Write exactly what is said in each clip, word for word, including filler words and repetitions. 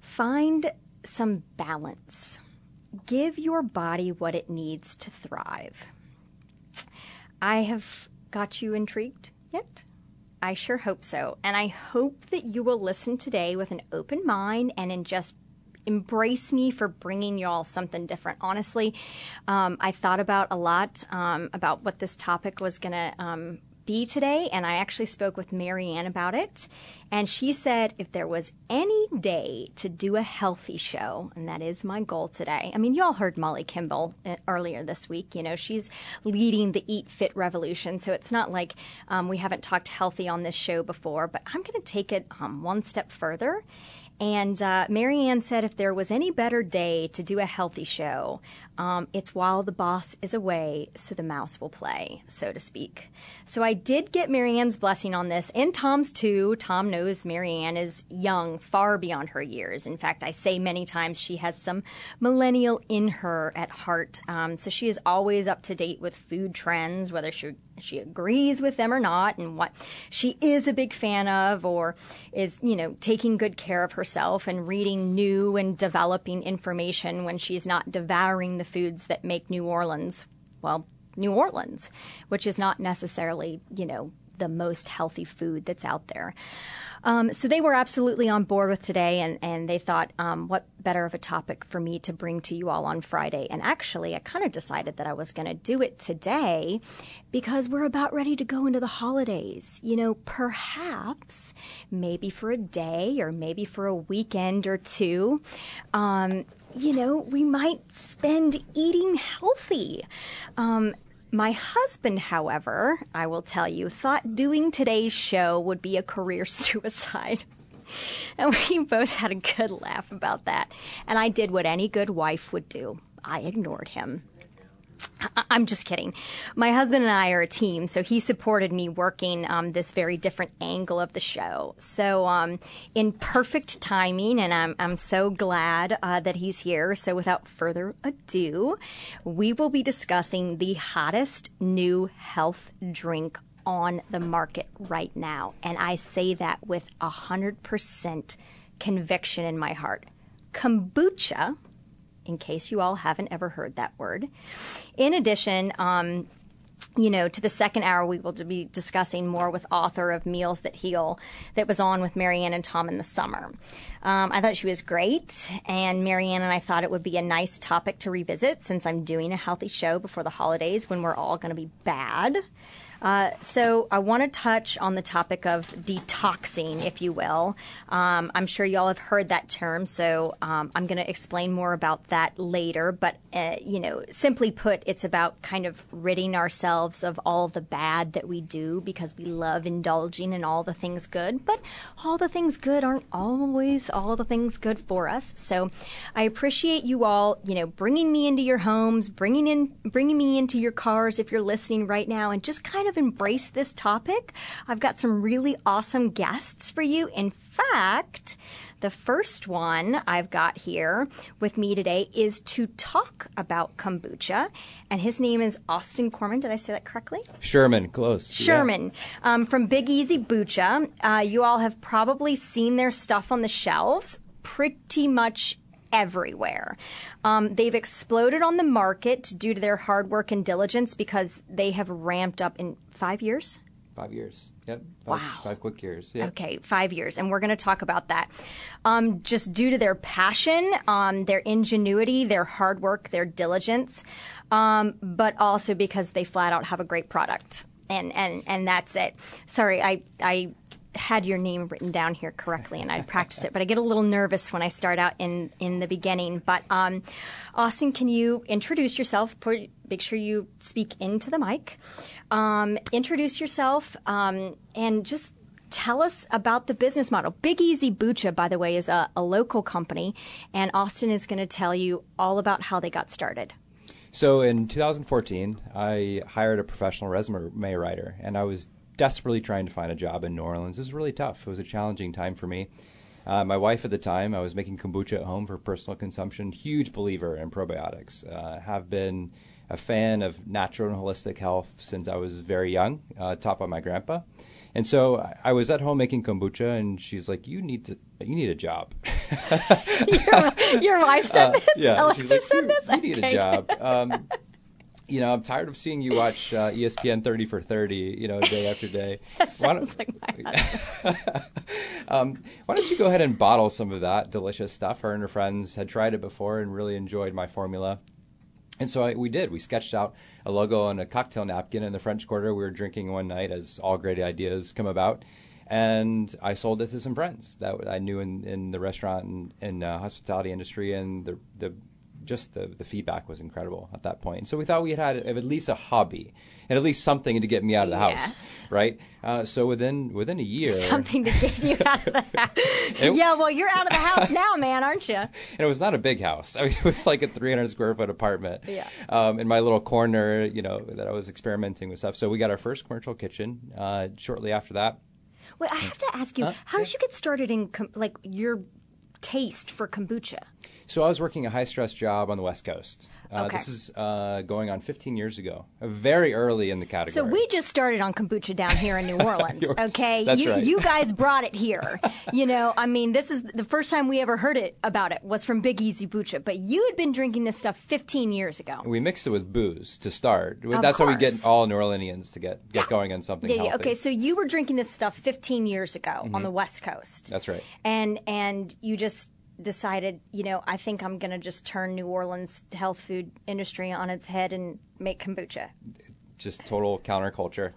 Find some balance. Give your body what it needs to thrive. I have got you intrigued yet? I sure hope so. And I hope that you will listen today with an open mind and in just embrace me for bringing y'all something different. Honestly, um, I thought about a lot um, about what this topic was going to um, be today, and I actually spoke with Mary Ann about it, and she said if there was any day to do a healthy show, and that is my goal today. I mean, y'all heard Molly Kimball earlier this week. You know, she's leading the Eat Fit revolution, so it's not like um, we haven't talked healthy on this show before, but I'm going to take it um, one step further. And uh, Mary Ann said if there was any better day to do a healthy show, um, it's while the boss is away, so the mouse will play, so to speak. So I did get Mary Ann's blessing on this, and Tom's too. Tom knows Mary Ann is young, far beyond her years. In fact, I say many times she has some millennial in her at heart. Um, so she is always up to date with food trends, whether she she agrees with them or not, and what she is a big fan of, or is, you know, taking good care of herself and reading new and developing information when she's not devouring the foods that make New Orleans, well, New Orleans, which is not necessarily, you know, the most healthy food that's out there. Um, so they were absolutely on board with today, and, and they thought, um, what better of a topic for me to bring to you all on Friday. And actually, I kind of decided that I was going to do it today because we're about ready to go into the holidays. You know, perhaps maybe for a day or maybe for a weekend or two, um, you know, we might spend eating healthy. Um My husband, however, I will tell you, thought doing today's show would be a career suicide. And we both had a good laugh about that. And I did what any good wife would do. I ignored him. I- I'm just kidding. My husband and I are a team, so he supported me working um, this very different angle of the show. So um, in perfect timing, and I'm, I'm so glad uh, that he's here. So without further ado, we will be discussing the hottest new health drink on the market right now. And I say that with one hundred percent conviction in my heart. Kombucha. In case you all haven't ever heard that word. In addition, um, you know, to the second hour, we will be discussing more with author of Meals That Heal that was on with Mary Ann and Tom in the summer. Um, I thought she was great, and Mary Ann and I thought it would be a nice topic to revisit since I'm doing a healthy show before the holidays when we're all going to be bad. Uh, so I want to touch on the topic of detoxing, if you will. Um, I'm sure y'all have heard that term, so um, I'm going to explain more about that later. But, uh, you know, simply put, it's about kind of ridding ourselves of all the bad that we do because we love indulging in all the things good. But all the things good aren't always all the things good for us. So I appreciate you all, you know, bringing me into your homes, bringing in, bringing me into your cars if you're listening right now, and just kind of of embrace this topic. I've got some really awesome guests for you. In fact, the first one I've got here with me today is to talk about kombucha, and his name is Austin Corman. Did I say that correctly? Sherman, close. Sherman, yeah. um, from Big Easy Bucha. Uh, you all have probably seen their stuff on the shelves pretty much everywhere. Um, they've exploded on the market due to their hard work and diligence because they have ramped up in five years? Five years. Yep. Five, wow. Five quick years. Yep. Okay, five years. And we're going to talk about that. Um, just due to their passion, um, their ingenuity, their hard work, their diligence, um, but also because they flat out have a great product. And, and, and that's it. Sorry, I... I had your name written down here correctly, and I'd practice it, but I get a little nervous when I start out in, in the beginning. But um, Austin, can you introduce yourself? Make sure you speak into the mic. Um, introduce yourself um, and just Tell us about the business model. Big Easy Bucha, by the way, is a, a local company, and Austin is going to tell you all about how they got started. So in two thousand fourteen, I hired a professional resume writer, and I was desperately trying to find a job in New Orleans. It was really tough. It was a challenging time for me. Uh, my wife at the time, I was making kombucha at home for personal consumption, huge believer in probiotics. Uh, have been a fan of natural and holistic health since I was very young, uh, taught by my grandpa. And so I was at home making kombucha, and she's like, "You need to, you need a job." your, your wife said this. Uh, yeah, Alexis like, said you, this. You need okay. a job. Um, you know, I'm tired of seeing you watch uh, E S P N thirty for thirty. You know, day after day. That sounds why like my husband. um, Why don't you go ahead and bottle some of that delicious stuff? Her and her friends had tried it before and really enjoyed my formula. And so I, we did. We sketched out a logo on a cocktail napkin in the French Quarter. We were drinking one night, as all great ideas come about. And I sold it to some friends that I knew in, in the restaurant and, and uh, hospitality industry. And the, the just the, the feedback was incredible at that point. And so we thought we had, had at least a hobby and at least something to get me out of the house, yes. right? Uh, so within within a year. Something to get you out of the house. It, yeah, well, you're out of the house now, man, aren't you? And it was not a big house. I mean, it was like a three hundred square foot apartment. Yeah. Um, in my little corner, you know, that I was experimenting with stuff. So we got our first commercial kitchen uh, shortly after that. Wait, I have to ask you, huh? how did you get started in, com like, your taste for kombucha? So I was working a high-stress job on the West Coast. Uh, okay. This is uh, going on fifteen years ago, very early in the category. So we just started on kombucha down here in New Orleans, okay? That's you, right. You guys brought it here. You know, I mean, this is the first time we ever heard it about it was from Big Easy Bucha, but you had been drinking this stuff fifteen years ago. We mixed it with booze to start. Of That's course. how we get all New Orleanians to get, get going on something yeah, healthy. Okay, so you were drinking this stuff fifteen years ago mm-hmm. on the West Coast. That's right. And, and you just decided, you know, I think I'm going to just turn New Orleans health food industry on its head and make kombucha. Just total counterculture.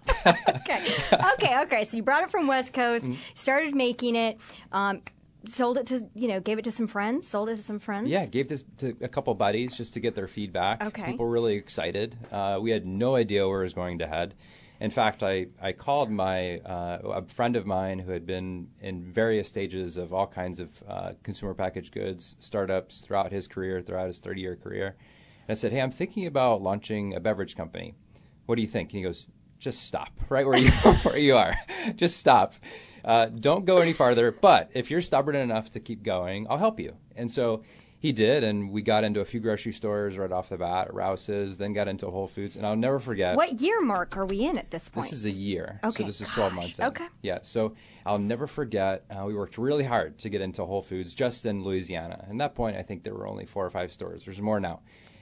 okay. Okay, okay. So you brought it from West Coast, mm-hmm. started making it, um, sold it to, you know, gave it to some friends, sold it to some friends. Yeah, gave this to a couple buddies just to get their feedback. Okay. People were really excited. Uh, we had no idea where it was going to head. In fact, I, I called my uh, a friend of mine who had been in various stages of all kinds of uh, consumer packaged goods, startups throughout his career, throughout his thirty-year career. And I said, "Hey, I'm thinking about launching a beverage company. What do you think?" And he goes, "Just stop right where you, where you are. Just stop. Uh, don't go any farther. But if you're stubborn enough to keep going, I'll help you." And so he did, and we got into a few grocery stores right off the bat, Rouse's, then got into Whole Foods, and I'll never forget. What year mark are we in at this point? This is a year. Okay. So this is twelve months in. Okay. Yeah, so I'll never forget, uh, we worked really hard to get into Whole Foods just in Louisiana. At that point, I think there were only four or five stores. There's more now.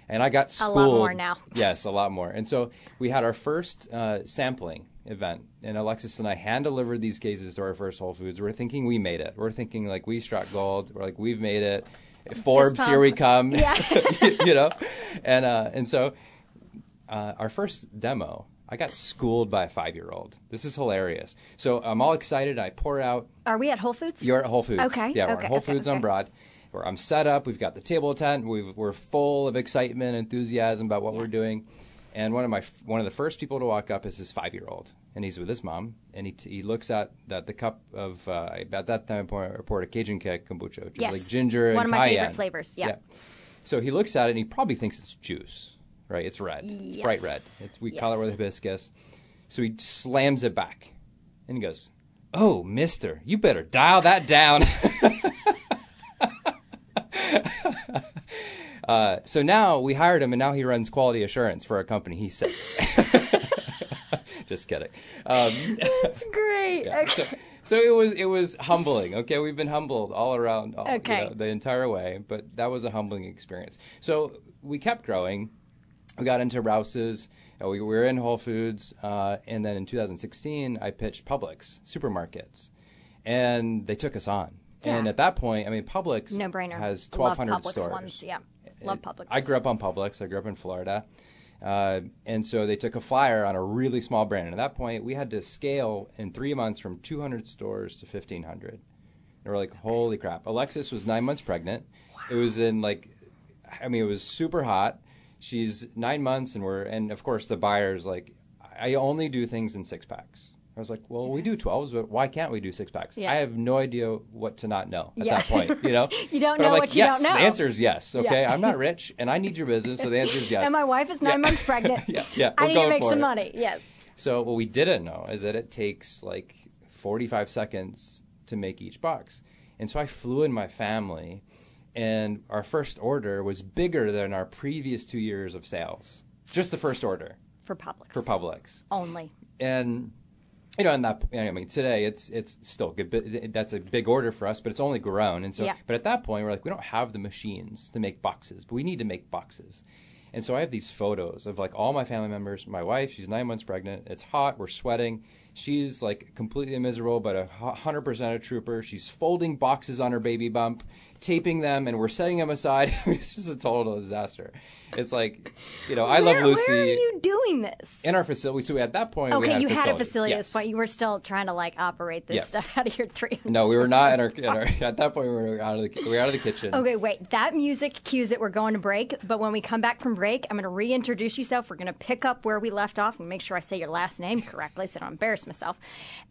And I got schooled. A lot more now. Yes, a lot more. And so we had our first uh, sampling event, and Alexis and I hand-delivered these cases to our first Whole Foods. We're thinking we made it. We're thinking, like, we struck gold. We're like, we've made it. Forbes, here we come, yeah. you know, and uh, and so uh, our first demo, I got schooled by a five-year-old. This is hilarious. So I'm all excited. I pour out. Are we at Whole Foods? You're at Whole Foods. Okay. Yeah, we're okay. at Whole okay. Foods okay. on Broad. Where I'm set up. We've got the table tent. We've, we're full of excitement, enthusiasm about what yeah. we're doing. And one of my one of the first people to walk up is his five-year-old, and he's with his mom, and he t he looks at that the cup of uh, at that time I poured a Cajun Kick kombucha, which yes. is like ginger one and cayenne. One of my favorite flavors. Yeah. yeah. So he looks at it, and he probably thinks it's juice, right? It's red. Yes. It's bright red. It's, we yes. call it with hibiscus. So he slams it back, and he goes, "Oh, mister, you better dial that down." Uh, so now we hired him, and now he runs quality assurance for our company. He sucks. Just kidding. Um, That's great. Yeah. Okay. So, so it was it was humbling. Okay, we've been humbled all around, all, okay. you know, the entire way. But that was a humbling experience. So we kept growing. We got into Rouse's. We were in Whole Foods, uh, and then in two thousand sixteen, I pitched Publix Supermarkets, and they took us on. Yeah. And at that point, I mean, Publix no brainer. has twelve hundred stores. Love Publix ones, yeah. Love Publix. I grew up on Publix. I grew up in Florida. Uh, and so they took a flyer on a really small brand. And at that point, we had to scale in three months from two hundred stores to fifteen hundred. And we're like, holy crap. Alexis was nine months pregnant. Wow. It was in like, I mean, it was super hot. She's nine months and we're, and of course the buyer's like, I only do things in six packs. I was like, well, yeah. we do twelves, but why can't we do six packs? Yeah. I have no idea what to not know at yeah. that point, you know? you don't but know like, what you yes, don't know. The answer is yes, okay? Yeah. I'm not rich, and I need your business, so the answer is yes. And my wife is nine yeah. months pregnant. yeah, yeah. I We're need going to make some it. money, yes. So what we didn't know is that it takes like forty-five seconds to make each box. And so I flew in my family, and our first order was bigger than our previous two years of sales. Just the first order. For Publix. For Publix. Only. And... You know, and that, I mean, today it's it's still good. That's a big order for us, but it's only grown. And so, yeah. but at that point, we're like, we don't have the machines to make boxes, but we need to make boxes. And so I have these photos of like all my family members, my wife, she's nine months pregnant. It's hot. We're sweating. She's like completely miserable, but a hundred percent a trooper. She's folding boxes on her baby bump, taping them, and we're setting them aside. It's just a total disaster. It's like, you know, I where, love Lucy. Where are you doing this? In our facility. So at that point, okay, we had you facility. had a facility yes. at this point. You were still trying to like operate this yep. stuff out of your three. No, we were not in our, in our. At that point, we were out of the. We were out of the kitchen. Okay, wait. That music cues that we're going to break. But when we come back from break, I'm going to reintroduce yourself. We're going to pick up where we left off and make sure I say your last name correctly, so I don't embarrass myself.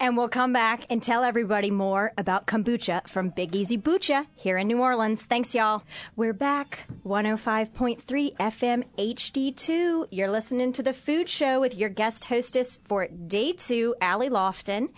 And we'll come back and tell everybody more about kombucha from Big Easy Bucha here in New Orleans. Thanks, y'all. We're back. one oh five point three F M H D two. You're listening to The Food Show with your guest hostess for day two, Allie Lofton.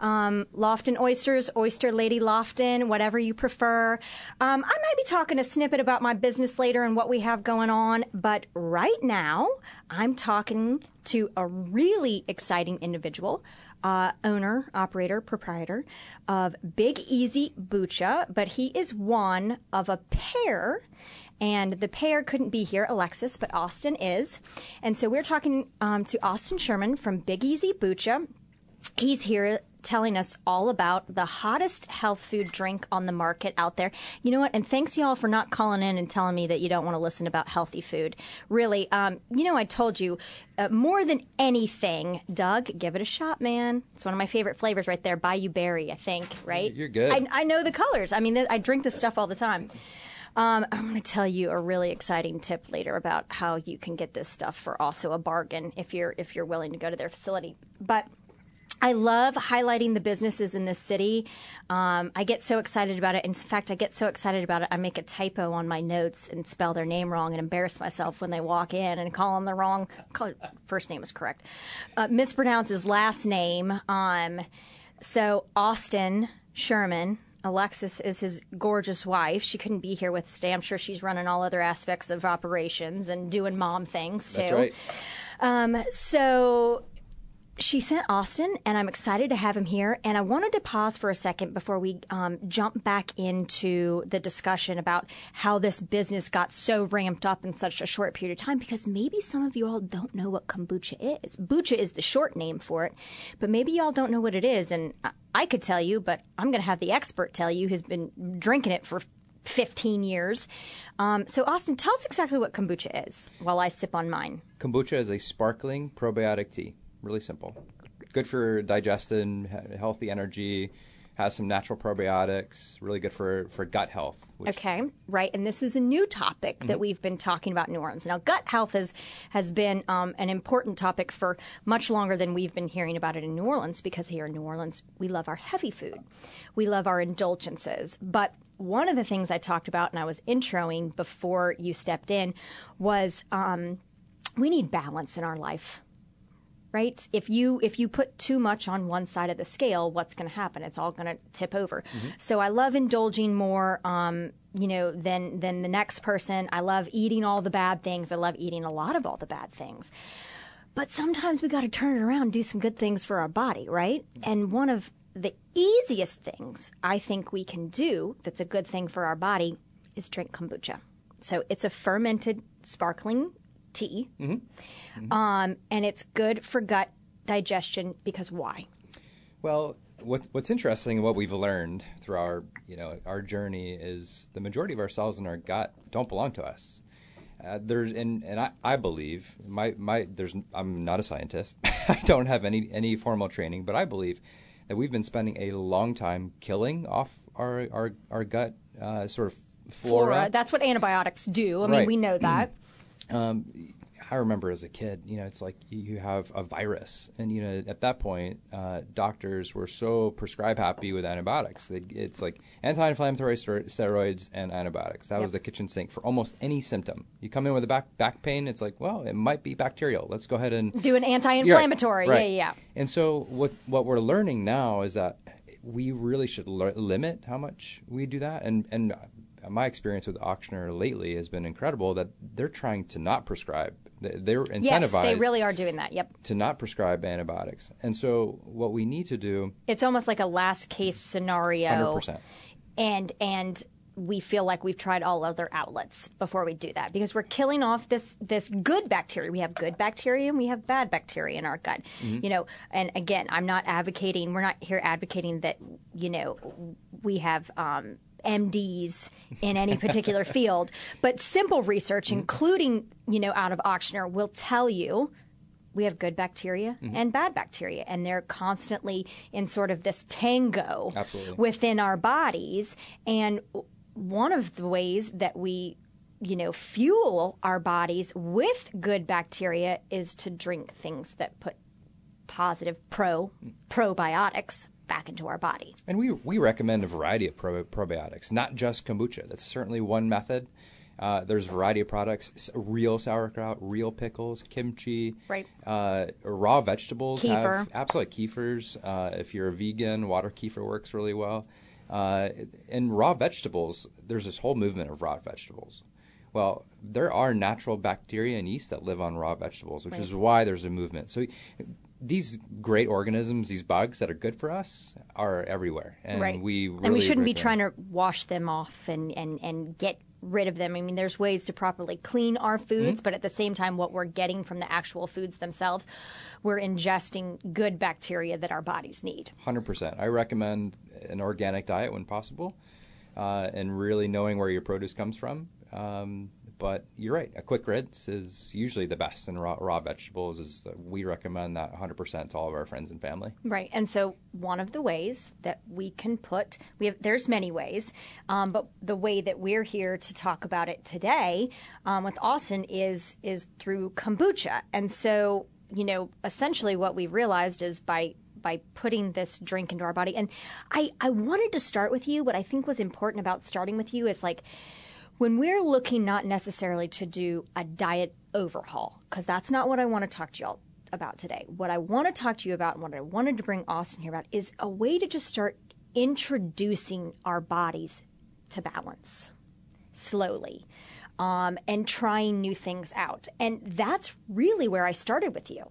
Um, Lofton Oysters, Oyster Lady Lofton, whatever you prefer. Um, I might be talking a snippet about my business later and what we have going on, but right now I'm talking to a really exciting individual, uh, owner, operator, proprietor of Big Easy Bucha, but he is one of a pair, and the pair couldn't be here, Alexis, but Austin is. And so we're talking um, to Austin Sherman from Big Easy Bucha. He's here telling us all about the hottest health food drink on the market out there. You know what? And thanks, y'all, for not calling in and telling me that you don't want to listen about healthy food. Really, um, you know, I told you, uh, more than anything, Doug, give it a shot, man. It's one of my favorite flavors right there, Bayou Berry, I think, right? You're good. I, I know the colors. I mean, I drink this stuff all the time. Um, I'm going to tell you a really exciting tip later about how you can get this stuff for also a bargain if you're if you're willing to go to their facility. But I love highlighting the businesses in this city. Um, I get so excited about it. In fact, I get so excited about it, I make a typo on my notes and spell their name wrong and embarrass myself when they walk in and call them the wrong call, first name is correct. Uh, mispronounce his last name. Um, so Austin Sherman. Alexis is his gorgeous wife. She couldn't be here with us today. I'm sure she's running all other aspects of operations and doing mom things, too. That's right. Um, so... She sent Austin, and I'm excited to have him here. And I wanted to pause for a second before we um, jump back into the discussion about how this business got so ramped up in such a short period of time, because maybe some of you all don't know what kombucha is. Bucha is the short name for it, but maybe y'all don't know what it is. And I could tell you, but I'm going to have the expert tell you who's been drinking it for fifteen years. Um, so, Austin, tell us exactly what kombucha is while I sip on mine. Kombucha is a sparkling probiotic tea. Really simple. Good for digestion, healthy energy, has some natural probiotics, really good for, for gut health. Which... Okay, right. And this is a new topic that mm-hmm. we've been talking about in New Orleans. Now, gut health is, has been um, an important topic for much longer than we've been hearing about it in New Orleans, because here in New Orleans, we love our heavy food. We love our indulgences. But one of the things I talked about, and I was introing before you stepped in, was um, we need balance in our life. Right? If you if you put too much on one side of the scale, what's going to happen? It's all going to tip over. Mm-hmm. So I love indulging more, um, you know, than than the next person. I love eating all the bad things. I love eating a lot of all the bad things. But sometimes we got to turn it around and do some good things for our body, right? Mm-hmm. And one of the easiest things I think we can do that's a good thing for our body is drink kombucha. So it's a fermented sparkling tea. Mm-hmm. Mm-hmm. Um, and it's good for gut digestion because why? Well, what, what's interesting and what we've learned through our, you know, our journey is the majority of our cells in our gut don't belong to us. Uh, there's, and, and I, I believe my, my, there's, I'm not a scientist. I don't have any, any formal training, but I believe that we've been spending a long time killing off our, our, our gut, uh, sort of flora. flora. That's what antibiotics do. I mean, right. We know that. Um, I remember as a kid, you know, it's like you have a virus. And, you know, at that point, uh, doctors were so prescribe happy with antibiotics. They'd, it's like anti-inflammatory steroids and antibiotics. That yep. was the kitchen sink for almost any symptom. You come in with a back back pain, it's like, well, it might be bacterial. Let's go ahead and do an anti-inflammatory. Right, right. Yeah, yeah, yeah. And so what, what we're learning now is that we really should l- limit how much we do that. And, and my experience with Ochsner lately has been incredible that they're trying to not prescribe. They're incentivized. Yes, they really are doing that, yep. To not prescribe antibiotics. And so what we need to do... It's almost like a last case scenario. one hundred percent. And, and we feel like we've tried all other outlets before we do that because we're killing off this, this good bacteria. We have good bacteria and we have bad bacteria in our gut. Mm-hmm. You know, and again, I'm not advocating... We're not here advocating that, you know, we have... Um, M Ds in any particular field, but simple research, including, you know, out of Ochsner, will tell you we have good bacteria mm-hmm. and bad bacteria, and they're constantly in sort of this tango Absolutely. Within our bodies. And one of the ways that we, you know, fuel our bodies with good bacteria is to drink things that put positive pro probiotics back into our body. And we we recommend a variety of pro, probiotics, not just kombucha. That's certainly one method. Uh, there's a variety of products, real sauerkraut, real pickles, kimchi, right. uh, raw vegetables. Kefir. Have, absolutely, kefirs. Uh, if you're a vegan, water kefir works really well. Uh, and raw vegetables, there's this whole movement of raw vegetables. Well, there are natural bacteria and yeast that live on raw vegetables, which right. is why there's a movement. So these great organisms, these bugs that are good for us, are everywhere. And right. we really And we shouldn't be trying to wash them off and, and, and get rid of them. I mean, there's ways to properly clean our foods, mm-hmm. but at the same time, what we're getting from the actual foods themselves, we're ingesting good bacteria that our bodies need. one hundred percent. I recommend an organic diet when possible uh, and really knowing where your produce comes from. Um, But you're right. A quick rinse is usually the best, and raw, raw vegetables is that we recommend that one hundred percent to all of our friends and family. Right. And so one of the ways that we can put we have there's many ways, um, but the way that we're here to talk about it today um, with Austin is is through kombucha. And so you know essentially what we've realized is by. by putting this drink into our body. And I I wanted to start with you. What I think was important about starting with you is like. When we're looking not necessarily to do a diet overhaul, because that's not what I want to talk to you all about today. What I want to talk to you about and what I wanted to bring Austin here about is a way to just start introducing our bodies to balance slowly um, and trying new things out. And that's really where I started with you.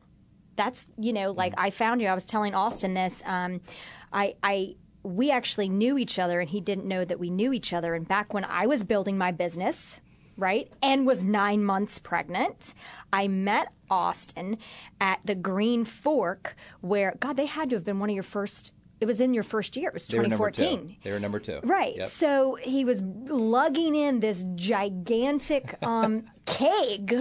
That's, you know, like I found you. I was telling Austin this. Um, I I. We actually knew each other, and he didn't know that we knew each other. And back when I was building my business, right, and was nine months pregnant, I met Austin at the Green Fork where, God, they had to have been one of your first, it was in your first year. It was twenty fourteen. They were number two. They were number two. Right. Yep. So he was lugging in this gigantic um, keg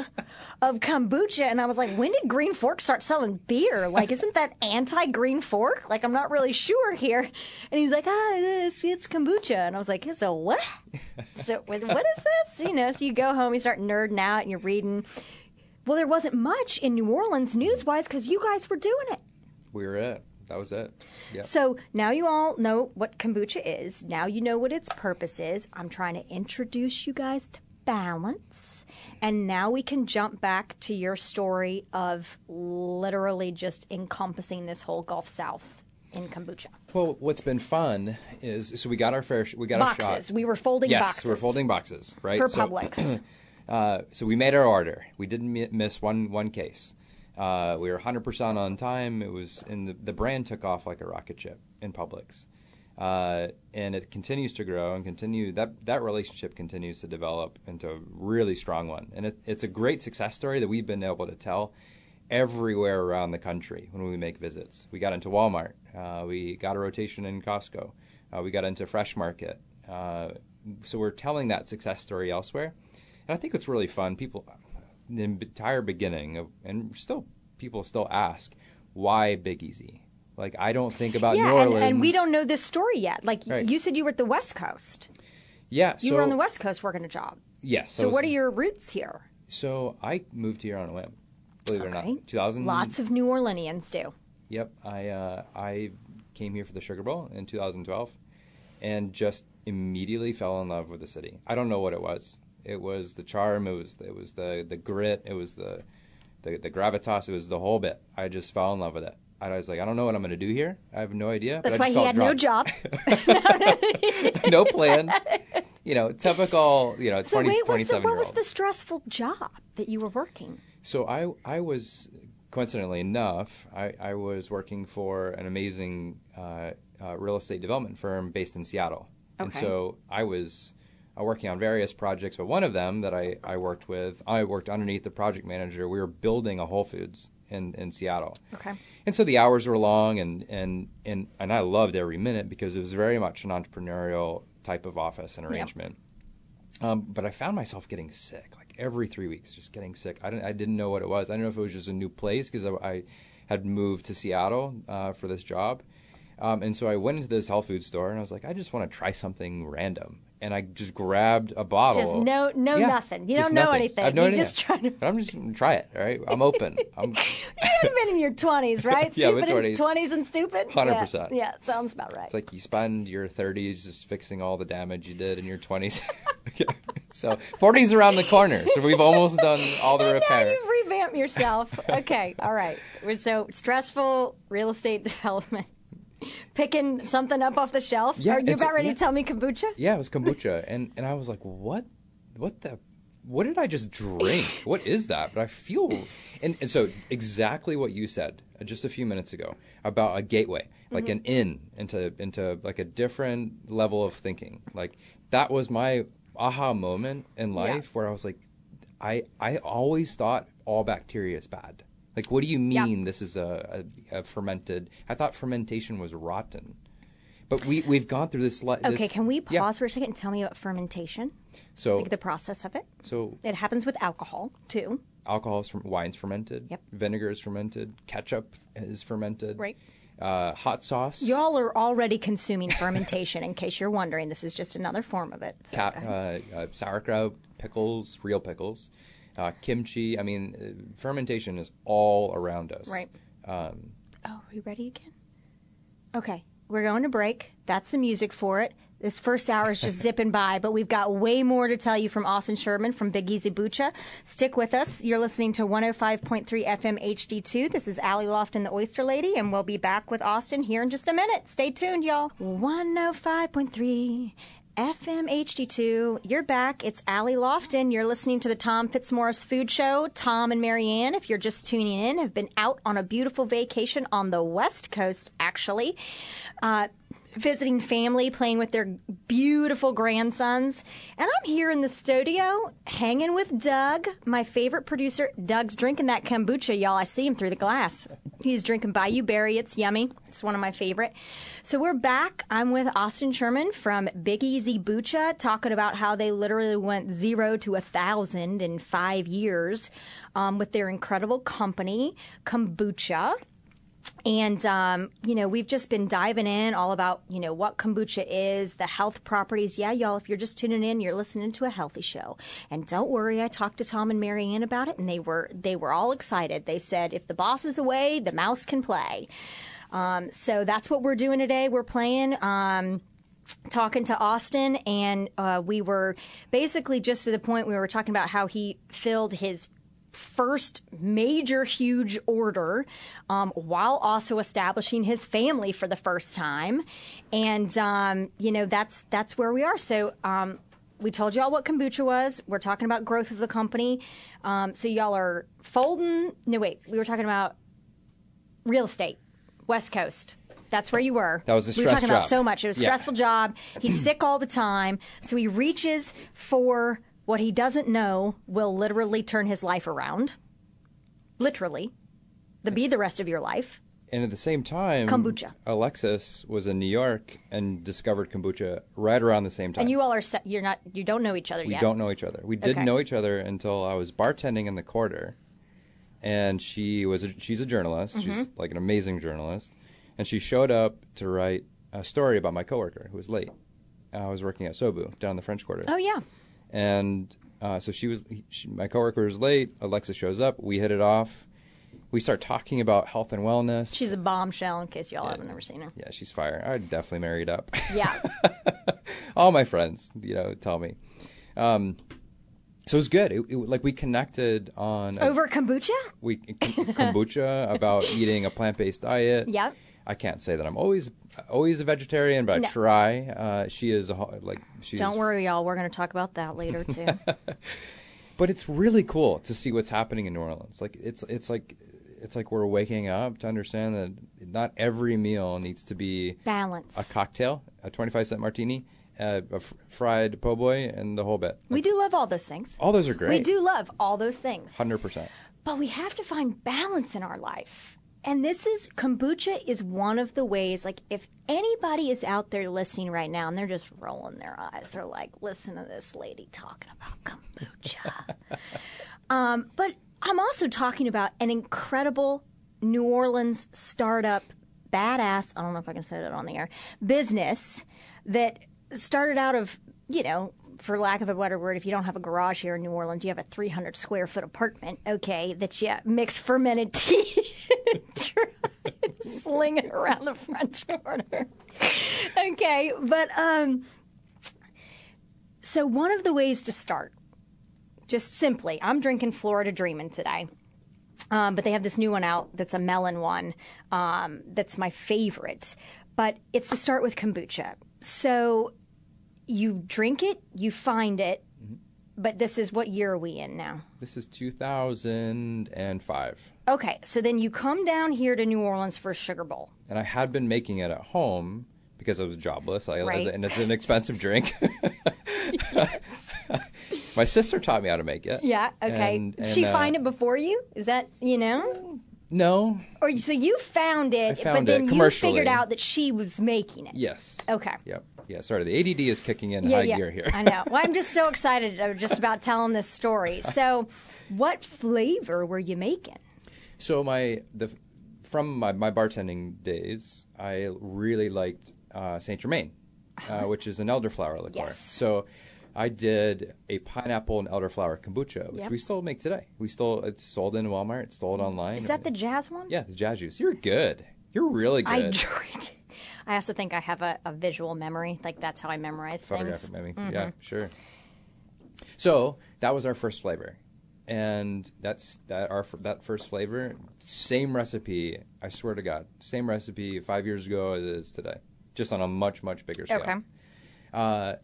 of kombucha. And I was like, when did Green Fork start selling beer? Like, isn't that anti-Green Fork? Like, I'm not really sure here. And he's like, ah, it's, it's kombucha. And I was like, so what? So what is this? You know, so you go home, you start nerding out, and you're reading. Well, there wasn't much in New Orleans news-wise because you guys were doing it. We were it. That was it. Yep. So now you all know what kombucha is. Now you know what its purpose is. I'm trying to introduce you guys to balance. And now we can jump back to your story of literally just encompassing this whole Gulf South in kombucha. Well, what's been fun is, so we got our fair, sh- we got boxes. Our shot. We were folding yes, boxes. Yes, we were folding boxes, right? For so, Publix. uh, so we made our order. We didn't miss one one case. Uh, we were one hundred percent on time. It was, and the, the brand took off like a rocket ship in Publix, uh, and it continues to grow and continue. That that relationship continues to develop into a really strong one, and it, it's a great success story that we've been able to tell everywhere around the country when we make visits. We got into Walmart. Uh, we got a rotation in Costco. Uh, we got into Fresh Market. Uh, so we're telling that success story elsewhere, and I think it's really fun. People. The entire beginning of, and still people still ask, why Big Easy? Like, I don't think about yeah, New Orleans. And, and we don't know this story yet. Like, right. you said you were at the West Coast. Yeah. You so, were on the West Coast working a job. Yes. So, so what are your roots here? So I moved here on a whim, believe okay. it or not. two thousand Lots of New Orleanians do. Yep. I uh, I came here for the Sugar Bowl in two thousand twelve and just immediately fell in love with the city. I don't know what it was. It was the charm. It was it was the, the grit. It was the, the, the gravitas. It was the whole bit. I just fell in love with it. I was like, I don't know what I'm going to do here. I have no idea. That's but I just why he had drunk. no job. No plan. You know, typical, you know, so twenty, wait, twenty-seven-year-old. So what was the stressful job that you were working? So I I was, coincidentally enough, I, I was working for an amazing uh, uh, real estate development firm based in Seattle. Okay. And so I was uh, working on various projects, but one of them that I, I worked with, I worked underneath the project manager. We were building a Whole Foods in, in Seattle. Okay. And so the hours were long, and, and, and, and I loved every minute because it was very much an entrepreneurial type of office and arrangement. Yeah. Um, but I found myself getting sick, like every three weeks, just getting sick. I didn't, I didn't know what it was. I didn't know if it was just a new place because I, I had moved to Seattle uh, for this job. Um, and so I went into this health food store, and I was like, I just want to try something random. And I just grabbed a bottle. Just no, no, yeah, nothing. You don't know nothing. anything. I have no you idea. Just trying to. But I'm just gonna try it. All right, I'm open. I'm... You would have been in your twenties, right? Yeah, stupid in twenties and stupid. Hundred yeah. percent. Yeah, sounds about right. It's like you spend your thirties just fixing all the damage you did in your twenties. So forties around the corner. So we've almost done all the and repair. Now you've revamped yourself. Okay, all right. So stressful real estate development. Picking something up off the shelf. Yeah, are you about ready yeah. to tell me kombucha? Yeah, it was kombucha, and and I was like, what, what the, what did I just drink? What is that? But I feel, and and so exactly what you said just a few minutes ago about a gateway, like mm-hmm. an in into into like a different level of thinking. Like that was my aha moment in life yeah. where I was like, I I always thought all bacteria is bad. Like, what do you mean yep. this is a, a, a fermented? I thought fermentation was rotten. But we, we've gone through this. Li- okay, this, can we pause yeah. for a second and tell me about fermentation? So like the process of it. So it happens with alcohol, too. Alcohol is from wine's fermented. Yep. Vinegar is fermented. Ketchup is fermented. Right. Uh, hot sauce. Y'all are already consuming fermentation, in case you're wondering. This is just another form of it. So, Cap, uh, uh, sauerkraut, pickles, real pickles. Uh, kimchi. I mean, uh, fermentation is all around us. Right. Um, oh, are we ready again? Okay. We're going to break. That's the music for it. This first hour is just zipping by, but we've got way more to tell you from Austin Sherman from Big Easy Bucha. Stick with us. You're listening to one oh five point three F M H D two. This is Allie Lofton, the Oyster Lady, and we'll be back with Austin here in just a minute. Stay tuned, y'all. one oh five point three F M H D two, you're back. It's Allie Lofton. You're listening to the Tom Fitzmorris Food Show. Tom and Mary Ann, if you're just tuning in, have been out on a beautiful vacation on the West Coast, actually, uh, visiting family, playing with their beautiful grandsons. And I'm here in the studio hanging with Doug, my favorite producer. Doug's drinking that kombucha, y'all. I see him through the glass. He's drinking Bayou Berry. It's yummy. It's one of my favorite. So we're back. I'm with Austin Sherman from Big Easy Bucha, talking about how they literally went zero to a thousand in five years um, with their incredible company, Kombucha. And, um, you know, we've just been diving in all about, you know, what kombucha is, the health properties. Yeah, y'all, if you're just tuning in, you're listening to a healthy show. And don't worry, I talked to Tom and Mary Ann about it, and they were they were all excited. They said, if the boss is away, the mouse can play. Um, so that's what we're doing today. We're playing, um, talking to Austin, and uh, we were basically just to the point we were talking about how he filled his first major huge order um, while also establishing his family for the first time. And, um, you know, that's that's where we are. So um, we told y'all what kombucha was. We're talking about growth of the company. Um, so y'all are folding. No, wait. We were talking about real estate, West Coast. That's where you were. That was a stressful job. We were talking job. about so much. It was a yeah. stressful job. He's sick all the time. So he reaches for what he doesn't know will literally turn his life around. Literally. The be the rest of your life. And at the same time, kombucha. Alexis was in New York and discovered kombucha right around the same time. And you all are you're not you don't know each other we yet. We don't know each other. We didn't okay. know each other until I was bartending in the Quarter. And she was a, she's a journalist. Mm-hmm. She's like an amazing journalist. And she showed up to write a story about my coworker who was late. I was working at Sobu down in the French Quarter. Oh yeah. And Uh, so she was, she, my coworker was late. Alexis shows up. We hit it off. We start talking about health and wellness. She's a bombshell, in case y'all yeah. haven't ever seen her. Yeah, she's fire. I'd definitely marry it up. Yeah. All my friends, you know, tell me. Um, so it was good. It, it, like we connected on over a, kombucha. We com- kombucha about eating a plant-based diet. Yep. I can't say that I'm always always a vegetarian, but no. I try. Uh, she is a, like she's. Don't worry, y'all. We're going to talk about that later too. But it's really cool to see what's happening in New Orleans. Like it's it's like it's like we're waking up to understand that not every meal needs to be balanced. A cocktail, a twenty-five cent martini. Uh, a f- fried po' boy and the whole bit. Like, we do love all those things. All those are great. We do love all those things. one hundred percent. But we have to find balance in our life. And this is, kombucha is one of the ways, like if anybody is out there listening right now and they're just rolling their eyes, they're like, listen to this lady talking about kombucha. um, but I'm also talking about an incredible New Orleans startup, badass, I don't know if I can put it on the air, business that started out of, you know, for lack of a better word, if you don't have a garage here in New Orleans, you have a three hundred square foot apartment, okay, that you mix fermented tea and try to sling it around the French Quarter. Okay, but um, so one of the ways to start, just simply, I'm drinking Florida Dreamin' today. Um, but they have this new one out that's a melon one um, that's my favorite. But it's to start with kombucha. So you drink it, you find it, mm-hmm. but this is, what year are we in now? This is two thousand five. Okay, so then you come down here to New Orleans for a Sugar Bowl. And I had been making it at home because I was jobless, I, right. and it's an expensive drink. Yes. My sister taught me how to make it. Yeah, okay. And, and, Did she uh, find it before you? Is that, you know? No. Or so you found it, found but then it you figured out that she was making it. Yes. Okay. Yep. Yeah, sorry. The A D D is kicking in yeah, high yeah. gear here. I know. Well, I'm just so excited I'm just about telling this story. So what flavor were you making? So my the from my, my bartending days, I really liked uh, Saint Germain, uh, which is an elderflower liqueur. Yes. So I did a pineapple and elderflower kombucha, which yep. we still make today. We still It's sold in Walmart. It's sold online. Is that the jazz one? Yeah, the jazz juice. You're good. You're really good. I drink. I also think I have a, a visual memory. Like, that's how I memorize Photographic things. Photographic memory. Mm-hmm. Yeah, sure. So that was our first flavor. And that's that our that first flavor, same recipe, I swear to God, same recipe five years ago as it is today, just on a much, much bigger scale. Okay. Uh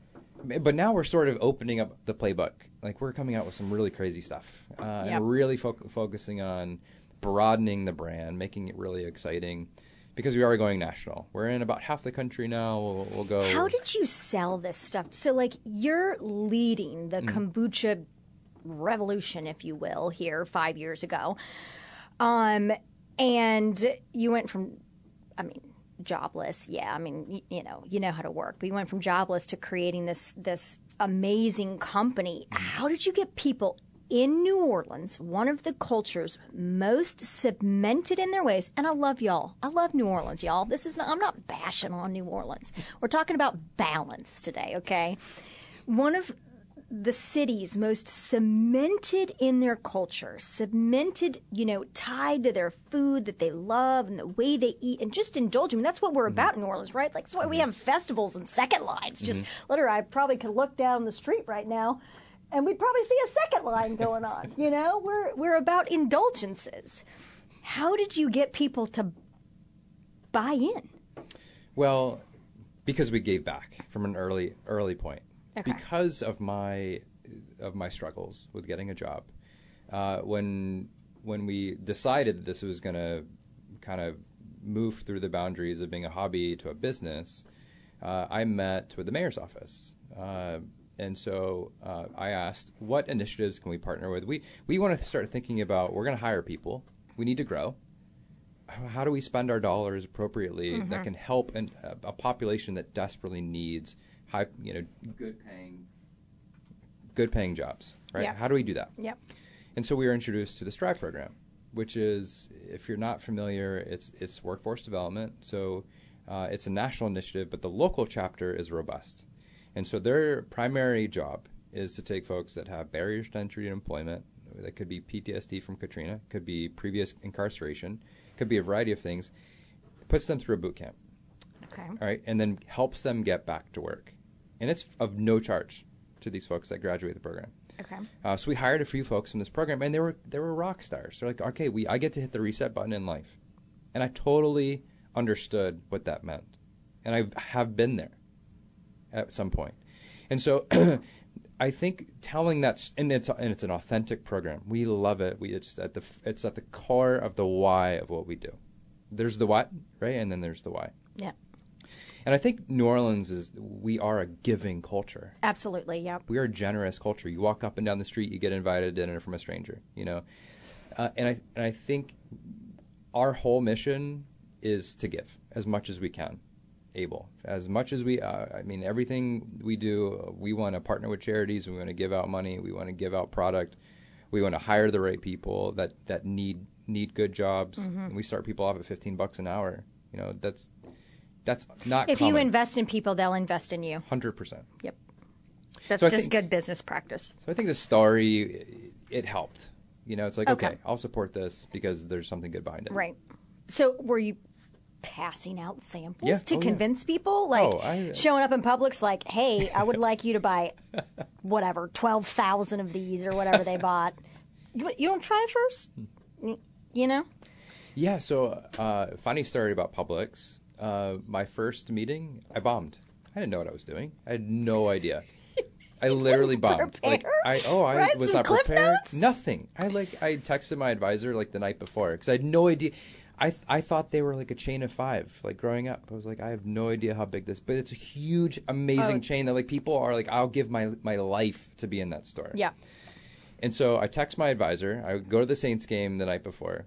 But now we're sort of opening up the playbook. Like, we're coming out with some really crazy stuff. Uh, yep. And really fo- focusing on broadening the brand, making it really exciting, because we are going national. We're in about half the country now. We'll, we'll go. How did you sell this stuff? So, like, you're leading the mm-hmm. kombucha revolution, if you will, here five years ago. Um, and you went from, I mean, jobless. Yeah, I mean, y- you know, you know how to work. But you went from jobless to creating this this amazing company. How did you get people in New Orleans, one of the cultures most cemented in their ways? And I love y'all. I love New Orleans, y'all. This is not, I'm not bashing on New Orleans. We're talking about balance today, okay? One of the cities most cemented in their culture, cemented, you know, tied to their food that they love and the way they eat and just indulging. I mean, that's what we're mm-hmm. about in New Orleans, right? Like, that's why we have festivals and second lines. Just mm-hmm. literally, I probably could look down the street right now and we'd probably see a second line going on. You know, we're we're about indulgences. How did you get people to buy in? Well, because we gave back from an early early point. Okay. Because of my of my struggles with getting a job, uh, when when we decided this was going to kind of move through the boundaries of being a hobby to a business, uh, I met with the mayor's office, uh, and so uh, I asked, "What initiatives can we partner with? We we want to start thinking about we're going to hire people. We need to grow. How do we spend our dollars appropriately mm-hmm. that can help an, a, a population that desperately needs?" High, you know, good paying, good paying jobs, right? Yep. How do we do that? Yep. And so we were introduced to the STRIVE program, which is, if you're not familiar, it's it's workforce development. So uh, it's a national initiative, but the local chapter is robust. And so their primary job is to take folks that have barriers to entry and employment. That could be P T S D from Katrina, could be previous incarceration, could be a variety of things. It puts them through a boot camp. Okay. All right, and then helps them get back to work. And it's of no charge to these folks that graduate the program. Okay. Uh, so we hired a few folks from this program, and they were they were rock stars. They're like, okay, we I get to hit the reset button in life. And I totally understood what that meant. And I have been there at some point. And so I think telling that, and it's and it's an authentic program. We love it. We it's at the it's at the core of the why of what we do. There's the what, right? And then there's the why. Yeah. And I think New Orleans is, we are a giving culture. Absolutely, yeah. We are a generous culture. You walk up and down the street, you get invited to dinner from a stranger, you know. Uh, and I and I think our whole mission is to give as much as we can, able. As much as we, uh, I mean, everything we do, we want to partner with charities. We want to give out money. We want to give out product. We want to hire the right people that, that need need good jobs. Mm-hmm. And we start people off at fifteen bucks an hour. You know, that's... That's not If common. You invest in people, they'll invest in you. one hundred percent. Yep. That's so just think, good business practice. So I think the story, it, it helped. You know, it's like, okay. okay, I'll support this because there's something good behind it. Right. So were you passing out samples yeah. to oh, convince yeah. people? Like oh, I, showing up in Publix like, hey, I would like you to buy whatever, twelve thousand of these or whatever they bought. You, you don't try it first? You know? Yeah. So uh, funny story about Publix. Uh, my first meeting, I bombed. I didn't know what I was doing. I had no idea. I literally bombed. Like, I oh, I Ride was not prepared. Notes? Nothing. I like I texted my advisor like the night before because I had no idea. I th- I thought they were like a chain of five. Like growing up, I was like, I have no idea how big this, but it's a huge, amazing oh. chain that like people are like, I'll give my my life to be in that store. Yeah. And so I text my advisor. I would go to the Saints game the night before.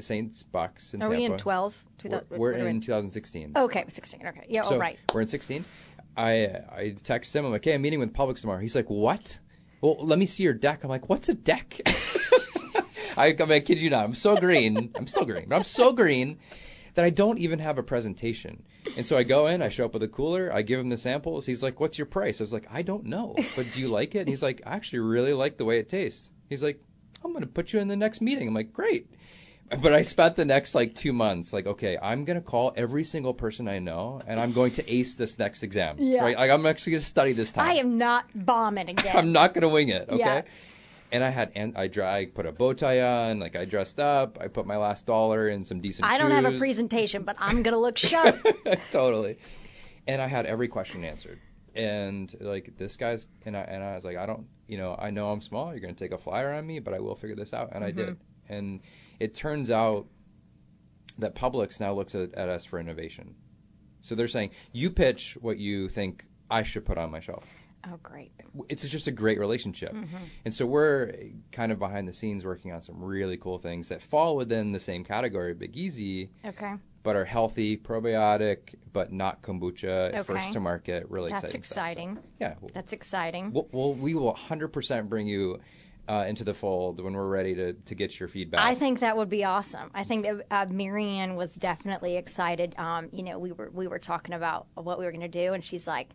Saints Bucks in Tampa. Are we in twelve? We're, we're in two thousand sixteen. Oh, okay, sixteen. Okay, yeah, all so right. We're in sixteen. I I text him. I'm like, hey, I'm meeting with Publix tomorrow. He's like, what? Well, let me see your deck. I'm like, what's a deck? I, I, mean, I kid you not. I'm so green. I'm still green, but I'm so green that I don't even have a presentation. And so I go in. I show up with a cooler. I give him the samples. He's like, what's your price? I was like, I don't know, but do you like it? And he's like, I actually really like the way it tastes. He's like, I'm gonna put you in the next meeting. I'm like, great. But I spent the next, like, two months, like, okay, I'm going to call every single person I know, and I'm going to ace this next exam. Yeah. Right? Like, I'm actually going to study this time. I am not bombing again. I'm not going to wing it, okay? Yeah. And I had, and I, dry, I put a bow tie on, like, I dressed up. I put my last dollar in some decent I shoes. I don't have a presentation, but I'm going to look sharp. Totally. And I had every question answered. And, like, this guy's, and I, and I was like, I don't, you know, I know I'm small. You're going to take a flyer on me, but I will figure this out. And mm-hmm. I did. And it turns out that Publix now looks at, at us for innovation. So they're saying, you pitch what you think I should put on my shelf. Oh, great. It's just a great relationship. Mm-hmm. And so we're kind of behind the scenes working on some really cool things that fall within the same category, Big Easy, okay, but are healthy, probiotic, but not kombucha, okay. First to market, really That's exciting. That's exciting. So, yeah. Well, that's exciting. We'll, we'll, we will one hundred percent bring you Uh, into the fold when we're ready to, to get your feedback. I think that would be awesome. I think that, uh, Mary Ann was definitely excited. Um, you know, we were we were talking about what we were going to do, and she's like,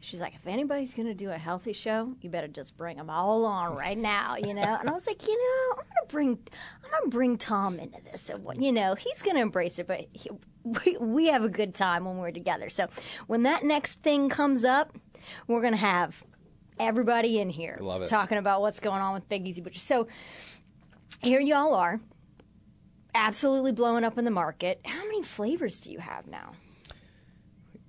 she's like, if anybody's going to do a healthy show, you better just bring them all on right now, you know. And I was like, you know, I'm going to bring, I'm going to bring Tom into this. So, you know, he's going to embrace it, but he, we we have a good time when we're together. So when that next thing comes up, we're going to have everybody in here talking about what's going on with Big Easy Bucha. So here you all are, absolutely blowing up in the market. How many flavors do you have now?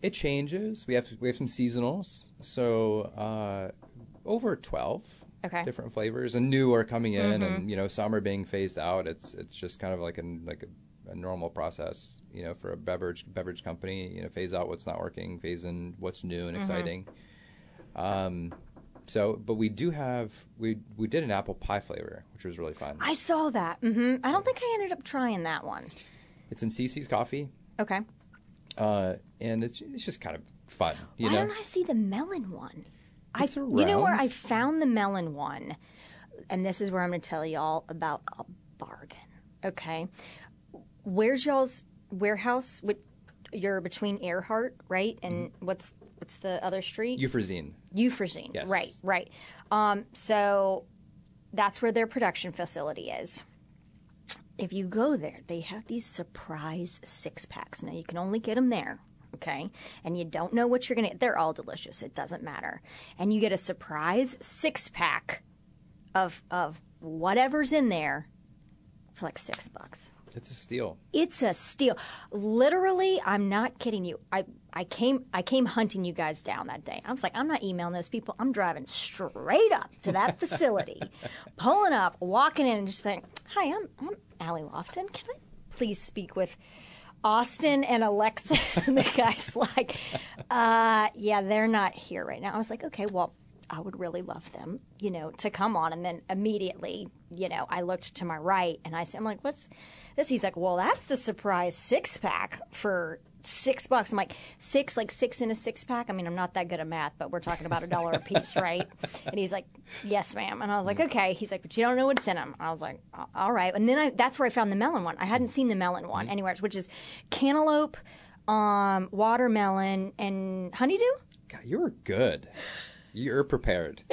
It changes. We have we have some seasonals, so uh, over twelve okay. different flavors, and new are coming in, mm-hmm. and you know some are being phased out. It's it's just kind of like an like a, a normal process, you know, for a beverage beverage company. You know, phase out what's not working, phase in what's new and mm-hmm. exciting. Um. So, but we do have, we we did an apple pie flavor, which was really fun. I saw that. Mm-hmm. I don't think I ended up trying that one. It's in C C's coffee. Okay. Uh, and it's it's just kind of fun, you Why know? don't I see the melon one? It's I, around. You know where I found the melon one? And this is where I'm going to tell y'all about a bargain, okay? Where's y'all's warehouse? With, you're between Earhart, right? And mm-hmm. what's what's the other street? Euphrazine. Euphrazine. Yes. Right, right. Um, so that's where their production facility is. If you go there, they have these surprise six-packs. Now, you can only get them there, okay? And you don't know what you're going to get. They're all delicious. It doesn't matter. And you get a surprise six-pack of of whatever's in there for like six bucks. It's a steal. It's a steal. Literally, I'm not kidding you. I, I came I came hunting you guys down that day. I was like, I'm not emailing those people. I'm driving straight up to that facility, pulling up, walking in, and just saying, hi, I'm I'm Allie Lofton. Can I please speak with Austin and Alexis? And the guy's like, uh, yeah, they're not here right now. I was like, okay, well, I would really love them, you know, to come on. And then immediately, you know, I looked to my right and I said, I'm like, what's this? He's like, well, that's the surprise six pack for six bucks. I'm like, six, like six in a six pack. I mean, I'm not that good at math, but we're talking about a dollar a piece, right? And he's like, yes, ma'am. And I was like, okay. He's like, but you don't know what's in them. I was like, all right. And then I, that's where I found the melon one. I hadn't seen the melon one anywhere, which is cantaloupe, um, watermelon, and honeydew. God, you were good. You're prepared.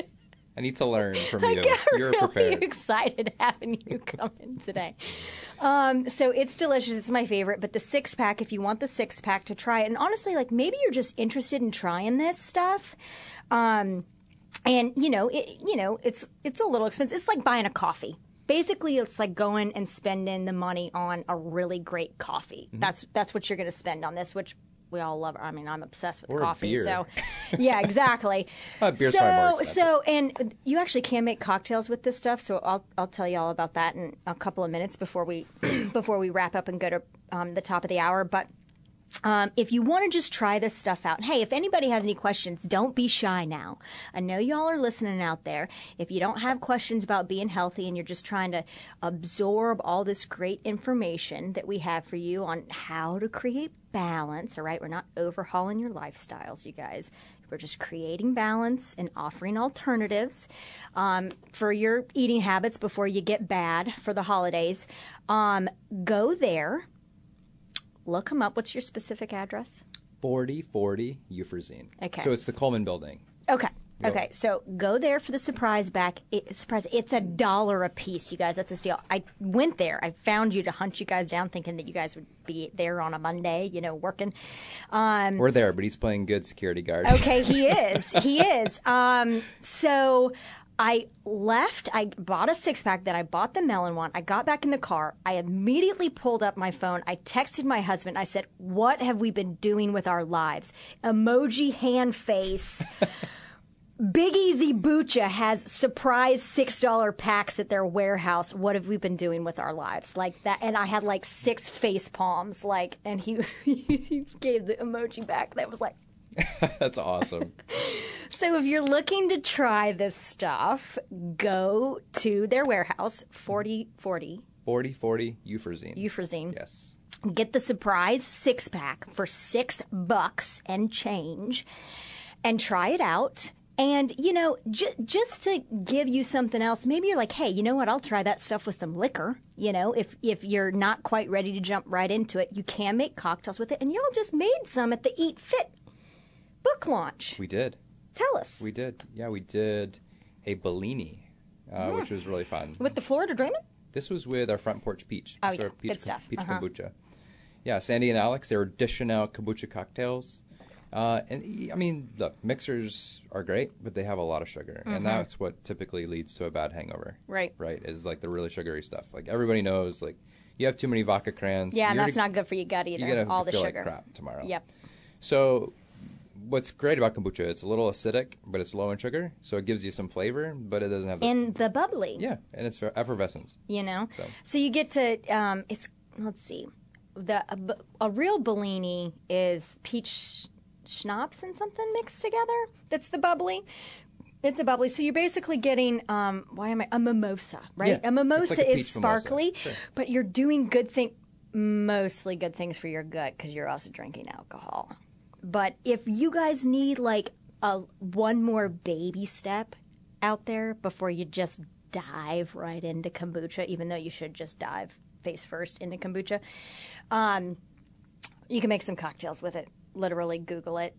I need to learn from you. I got You're really prepared. Excited having you come in today. Um, so it's delicious. It's my favorite. But the six pack, if you want the six pack to try it, and honestly, like maybe you're just interested in trying this stuff. Um, and you know, it, you know, it's it's a little expensive. It's like buying a coffee. Basically, it's like going and spending the money on a really great coffee. Mm-hmm. That's that's what you're going to spend on this, which. We all love. I mean, I'm obsessed with or coffee. Beer. So, yeah, exactly. uh, beer's so, probably more expensive. So, and you actually can make cocktails with this stuff. So, I'll I'll tell you all about that in a couple of minutes before we before we wrap up and go to um, the top of the hour. But um, if you want to just try this stuff out, hey, if anybody has any questions, don't be shy. Now, I know y'all are listening out there. If you don't have questions about being healthy and you're just trying to absorb all this great information that we have for you on how to create balance, all right? We're not overhauling your lifestyles, you guys. We're just creating balance and offering alternatives um, for your eating habits before you get bad for the holidays. Um, go there. Look them up. What's your specific address? forty forty Euphrazine. Okay. So it's the Coleman Building. Okay. Go. Okay. So go there for the surprise back. It, surprise. It's a dollar a piece, you guys. That's a steal. I went there. I found you to hunt you guys down thinking that you guys would be there on a Monday, you know, working. Um, We're there, but he's playing good security guard. Okay. He is. He is. Um, so I left. I bought a six-pack. Then I bought the melon one. I got back in the car. I immediately pulled up my phone. I texted my husband. I said, what have we been doing with our lives? Emoji hand face. Big Easy Bucha has surprise six dollar packs at their warehouse. What have we been doing with our lives? Like that. And I had like six face palms. Like, and he, he gave the emoji back. That was like. That's awesome. So if you're looking to try this stuff, go to their warehouse, forty forty. forty forty Euphrazine. Euphrazine. Yes. Get the surprise six pack for six bucks and change and try it out. And, you know, j- just to give you something else, maybe you're like, hey, you know what? I'll try that stuff with some liquor. You know, if, if you're not quite ready to jump right into it, you can make cocktails with it. And y'all just made some at the Eat Fit book launch. We did. Tell us. We did. Yeah, we did a Bellini, uh, yeah. which was really fun. With the Florida Dreamin'? This was with our front porch peach. Oh, so yeah. Peach, good stuff. Peach uh-huh. kombucha. Yeah, Sandy and Alex, they were dishing out kombucha cocktails. Uh, and, I mean, look, mixers are great, but they have a lot of sugar. Mm-hmm. And that's what typically leads to a bad hangover. Right. Right, is like the really sugary stuff. Like, everybody knows, like, you have too many vodka crans. Yeah, and that's gonna, not good for your gut either. You're going to feel sugar. Like crap tomorrow. Yep. So what's great about kombucha, it's a little acidic, but it's low in sugar. So it gives you some flavor, but it doesn't have the... And the bubbly. Yeah, and it's for effervescence. You know? So, so you get to, um, it's, let's see, the a, a real Bellini is peach... schnapps and something mixed together. That's the bubbly. It's a bubbly. So you're basically getting, um, why am I, a mimosa, right? Yeah. A mimosa like a is sparkly, mimosa. Sure. But you're doing good thing, mostly good things for your gut because you're also drinking alcohol. But if you guys need like a one more baby step out there before you just dive right into kombucha, even though you should just dive face first into kombucha, um, you can make some cocktails with it. Literally Google it.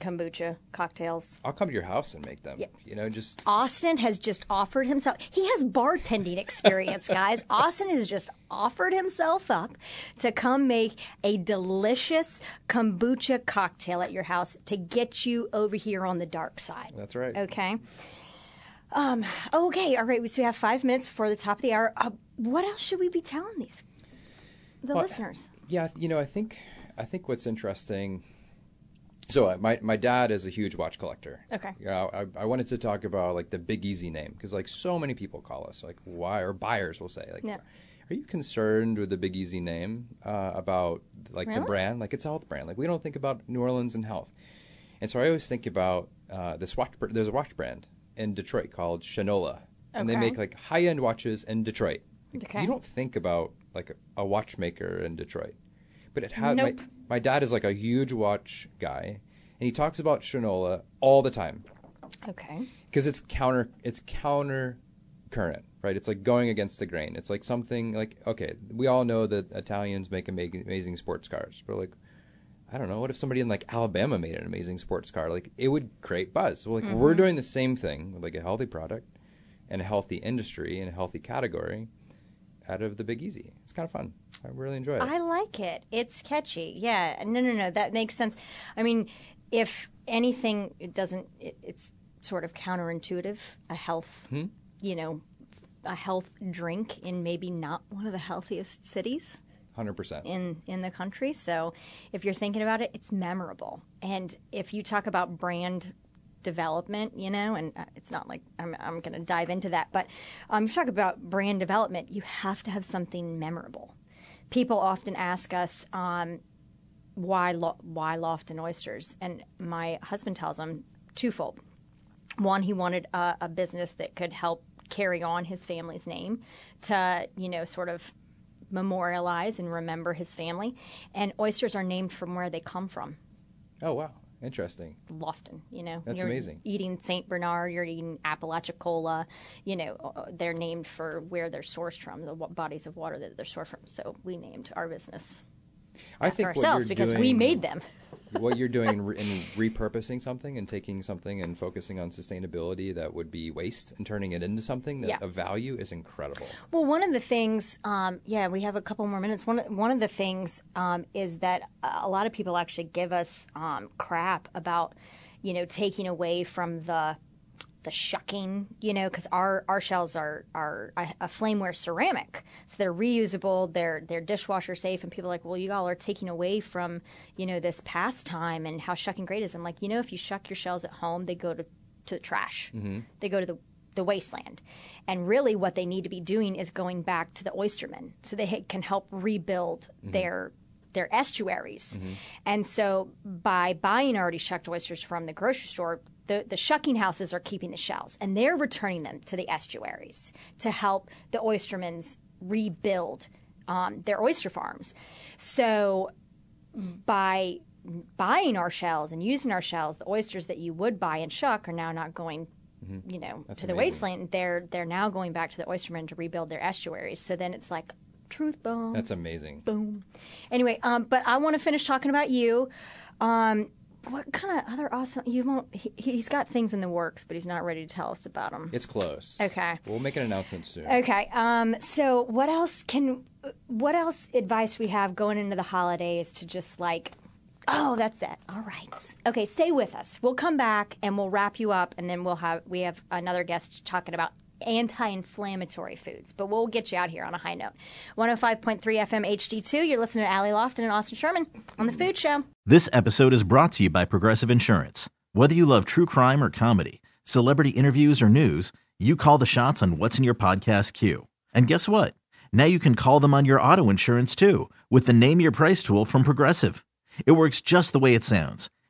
kombucha cocktails. I'll come to your house and make them. Yeah. You know, just Austin has just offered himself. He has bartending experience, guys. Austin has just offered himself up to come make a delicious kombucha cocktail at your house to get you over here on the dark side. That's right. Okay. Um, okay. All right. We still have five minutes before the top of the hour. Uh, what else should we be telling these the well, listeners? Yeah. You know, I think I think what's interesting. So uh, my my dad is a huge watch collector. Okay. You know, I I wanted to talk about like the Big Easy name because like so many people call us like why or buyers will say like yeah. Are you concerned with the Big Easy name uh, about like really? The brand like it's a health brand like we don't think about New Orleans and health, and so I always think about uh, this watch there's a watch brand in Detroit called Shinola, and okay. they make like high end watches in Detroit. Like, okay. You don't think about like a, a watchmaker in Detroit, but it has. Nope. my, my dad is like a huge watch guy, and he talks about Shinola all the time. Okay. Because it's counter, it's counter current, right? It's like going against the grain. It's like something like, okay, we all know that Italians make amazing, amazing sports cars, but like, I don't know, what if somebody in like Alabama made an amazing sports car? Like, it would create buzz. So like, mm-hmm. we're doing the same thing with like a healthy product, and a healthy industry, and a healthy category. Out of the Big Easy. It's kind of fun. I really enjoy it. I like it. It's catchy. Yeah. No, no, no. That makes sense. I mean, if anything, it doesn't, it, it's sort of counterintuitive. A health, hmm? you know, a health drink in maybe not one of the healthiest cities. one hundred percent. In, in the country. So if you're thinking about it, it's memorable. And if you talk about brand development, you know, and it's not like I'm, I'm going to dive into that, but um, if you talk about brand development, you have to have something memorable. People often ask us um, why lo- why Lofton Oysters, and my husband tells them twofold. One, he wanted a, a business that could help carry on his family's name to, you know, sort of memorialize and remember his family, and oysters are named from where they come from. Oh, wow. Interesting. Lofton, you know. That's you're amazing. Eating Saint Bernard, you're eating Apalachicola, you know, they're named for where they're sourced from, the bodies of water that they're sourced from. So we named our business I after think ourselves because doing, we made them. What you're doing in, re- in repurposing something and taking something and focusing on sustainability that would be waste and turning it into something that yeah. of value is incredible. Well, one of the things, um, yeah, we have a couple more minutes. One one of the things um, is that a lot of people actually give us um, crap about, you know, taking away from the the shucking, you know, because our, our shells are, are a, a flameware ceramic. So they're reusable, they're they're dishwasher safe, and people are like, well, you all are taking away from, you know, this pastime and how shucking great is. I'm like, you know, if you shuck your shells at home, they go to, to the trash. Mm-hmm. They go to the, the wasteland. And really what they need to be doing is going back to the oystermen so they ha- can help rebuild mm-hmm. their their estuaries. Mm-hmm. And so by buying already shucked oysters from the grocery store, The, the shucking houses are keeping the shells, and they're returning them to the estuaries to help the oystermen's rebuild um, their oyster farms. So by buying our shells and using our shells, the oysters that you would buy and shuck are now not going, mm-hmm. you know, That's to the amazing. wasteland. They're they're now going back to the oystermen to rebuild their estuaries. So then it's like truth bomb. That's amazing. Boom. Anyway, um, but I want to finish talking about you. Um, What kind of other awesome? You won't. He, he's got things in the works, but he's not ready to tell us about them. It's close. Okay. We'll make an announcement soon. Okay. Um. So, what else can? What else advice we have going into the holidays to just like, oh, that's it. All right. Okay. Stay with us. We'll come back and we'll wrap you up, and then we'll have we have another guest talking about anti-inflammatory foods, but we'll get you out here on a high note. one oh five point three F M H D two, you're listening to Allie Lofton and Austin Sherman on The Food Show. This episode is brought to you by Progressive Insurance. Whether you love true crime or comedy, celebrity interviews or news, you call the shots on what's in your podcast queue. And guess what? Now you can call them on your auto insurance too with the Name Your Price tool from Progressive. It works just the way it sounds.